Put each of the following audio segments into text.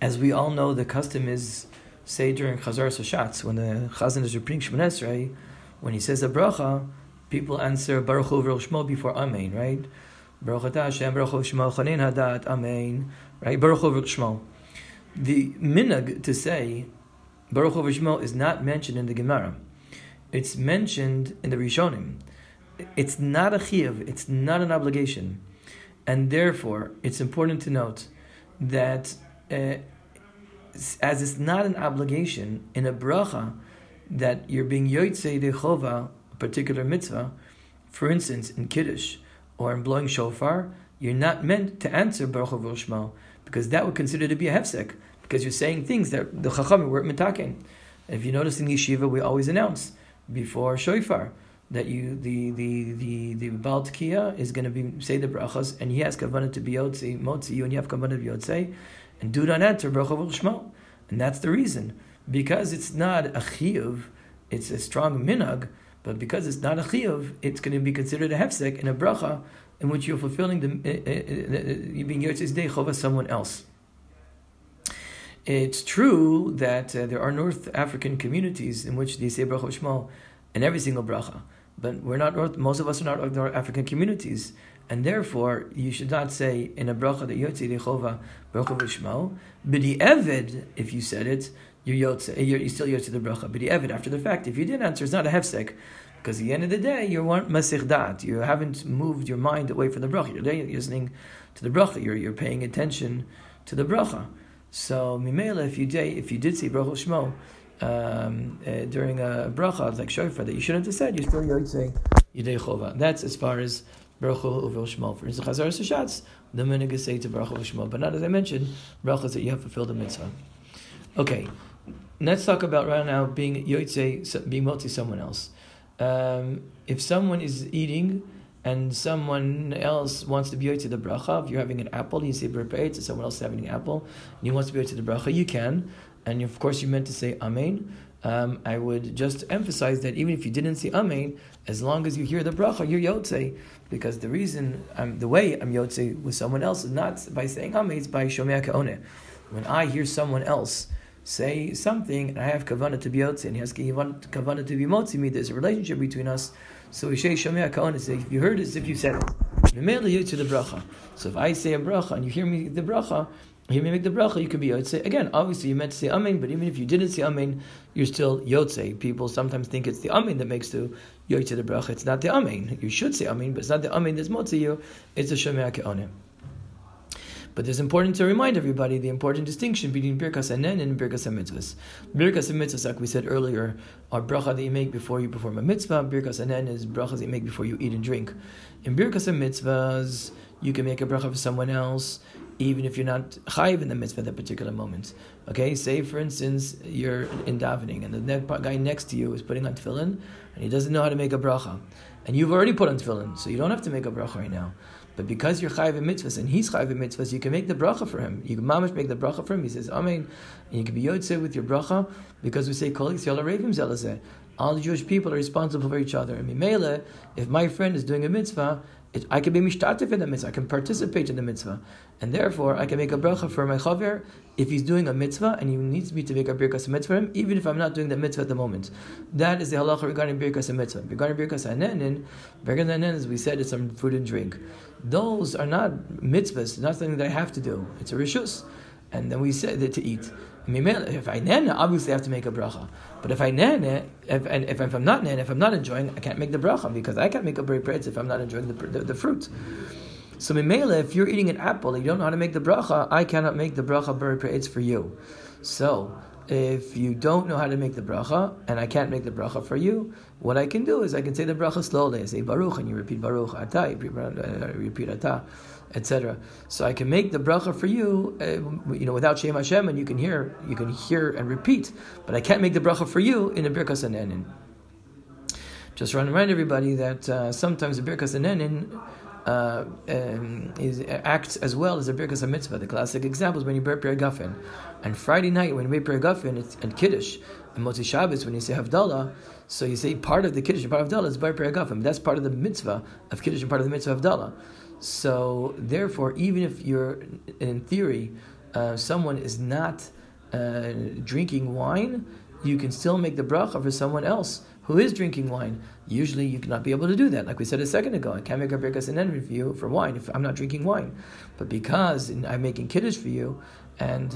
As we all know, the custom is, say during Chazaras HaShatz, when the Chazan is repeating Shemoneh Esrei, when he says a bracha, people answer Baruch Hu V'Ruch Shmo before Amen, right? Baruch Atah Hashem, Baruch Hu Shmo, Chanin Hadat, Amen, right? Baruch Hu V'Ruch Shmo. The minhag to say Baruch Hu V'Ruch Shmo is not mentioned in the Gemara. It's mentioned in the Rishonim. It's not a chiyuv, it's not an obligation. And therefore, it's important to note that as it's not an obligation in a bracha that you're being yotzei dechova, a particular mitzvah, for instance, in Kiddush or in blowing shofar, you're not meant to answer Baruch Hu V'Ruch Shmo, because that would consider to be a hefsek, because you're saying things that the chachamim weren't mitaken. If you notice in yeshiva, we always announce before shofar that the Baal Tkiya is going to be say the brachas, and he has kavanah to be yotzei motzi, and you have kavanah to be yotzei, and do not enter Baruch Hu V'Ruch Shmo. And that's the reason, because it's not a chiyuv, it's a strong minhag, but because it's not a chiyuv, it's going to be considered a hefsek and a bracha in which you're fulfilling you're being yotzei dei chova someone else. It's true that there are North African communities in which they say Baruch Hu V'Ruch Shmo in every single bracha, but we're not North, most of us are not of North African communities, and therefore you should not say in a bracha that yotzei dei chova Baruch Hu V'Ruch Shmo. B'di eved, if you said it, you're still yotzei the bracha. B'di eved, after the fact, if you didn't answer, it's not a hefsek, because at the end of the day you weren't masich dat. You haven't moved your mind away from the bracha. You're listening to the bracha. You're paying attention to the bracha. So mimela, if you did say Baruch Hu V'Ruch Shmo during a bracha like shofar that you shouldn't have said, you're still yotzei yidei chova. That's as far as Baruch Hu V'Ruch Shmo. For instance, Chazaras HaShatz, the minhag is say to Baruch Hu V'Ruch Shmo, but not, as I mentioned, brachas that you have fulfilled the mitzvah. Okay, let's talk about right now being yotzei, being motzi someone else. If someone is eating and someone else wants to be yotzei the bracha, if you're having an apple, you say berpeit, so someone else is having an apple, and he wants to be yotzei the bracha, you can. And of course, you meant to say Amen. I would just emphasize that even if you didn't say Amen, as long as you hear the bracha, you're yotzei. Because the reason, the way I'm yotzei with someone else is not by saying Amen, it's by shomea ke'oneh. When I hear someone else say something, and I have kavanah to be yotzei, and he has kavanah to be motzi me, there's a relationship between us. So we say shomea ke'oneh, say, if you heard it, it's if you said it. Memela yotzei the bracha. So if I say a bracha, and you hear me the bracha, you may make the bracha, you could be yotzei. Again, obviously you meant to say Amen, but even if you didn't say Amen, you're still yotzei. People sometimes think it's the Amen that makes the yotzei the bracha. It's not the Amen. You should say Amen, but it's not the Amen that's motzi you, it's the shomea ke'oneh. But it's important to remind everybody the important distinction between birkas hanen and birkas hamitzvahs. Birkas hamitzvahs, like we said earlier, are bracha that you make before you perform a mitzvah. Birkas hanen is brachas that you make before you eat and drink. In birkas hamitzvahs, you can make a bracha for someone else, even if you're not chayiv in the mitzvah at that particular moment. Okay, say for instance, you're in davening and the guy next to you is putting on tefillin and he doesn't know how to make a bracha. And you've already put on tefillin, so you don't have to make a bracha right now. But because you're chayiv in mitzvahs and he's chayiv in mitzvahs, you can make the bracha for him. You can mamash make the bracha for him. He says, Amen. And you can be yotzei with your bracha, because we say, Kol Yisrael Arevim Zeh Lezeh. All the Jewish people are responsible for each other. And mimele, if my friend is doing a mitzvah, I can be mishtatif in the mitzvah. I can participate in the mitzvah. And therefore, I can make a bracha for my chaver if he's doing a mitzvah and he needs me to make a birkas mitzvah for him, even if I'm not doing the mitzvah at the moment. That is the halacha regarding birkas mitzvah. Regarding birkas hanen, as we said, is some food and drink. Those are not mitzvahs, not something that I have to do. It's a rishus. And then we said that to eat. If I nene, obviously I have to make a bracha. But if I nene, if I'm not enjoying, I can't make the bracha, because I can't make a berpeit if I'm not enjoying the fruit. So mimela, if you're eating an apple and you don't know how to make the bracha, I cannot make the bracha berpeit for you. So if you don't know how to make the bracha, and I can't make the bracha for you, what I can do is I can say the bracha slowly. I say Baruch, and you repeat Baruch, Atah, you repeat Atah, etc. So I can make the bracha for you, without Shem Hashem, and you can hear and repeat. But I can't make the bracha for you in a birkas hanenin. Just want to remind everybody that sometimes a birkas hanenin acts as well as a birkas hamitzvah. The classic example is when you burp your guffin. And Friday night when you burp your guffin, it's and Kiddush. And Motzi Shabbos when you say Havdalah, so you say part of the Kiddush and part of Havdalah is burp your guffin. That's part of the mitzvah of Kiddush and part of the mitzvah of Havdalah. So therefore, even if you're in theory someone is not drinking wine, you can still make the bracha for someone else who is drinking wine. Usually you cannot be able to do that. Like we said a second ago, I can't make a birkas and for you for wine if I'm not drinking wine. But because I'm making kiddush for you, and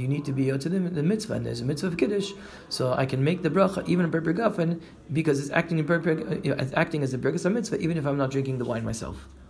you need to be able to the mitzvah, and there's a mitzvah of kiddush, so I can make the bracha even a birkas gafen because it's acting as a birkas mitzvah even if I'm not drinking the wine myself.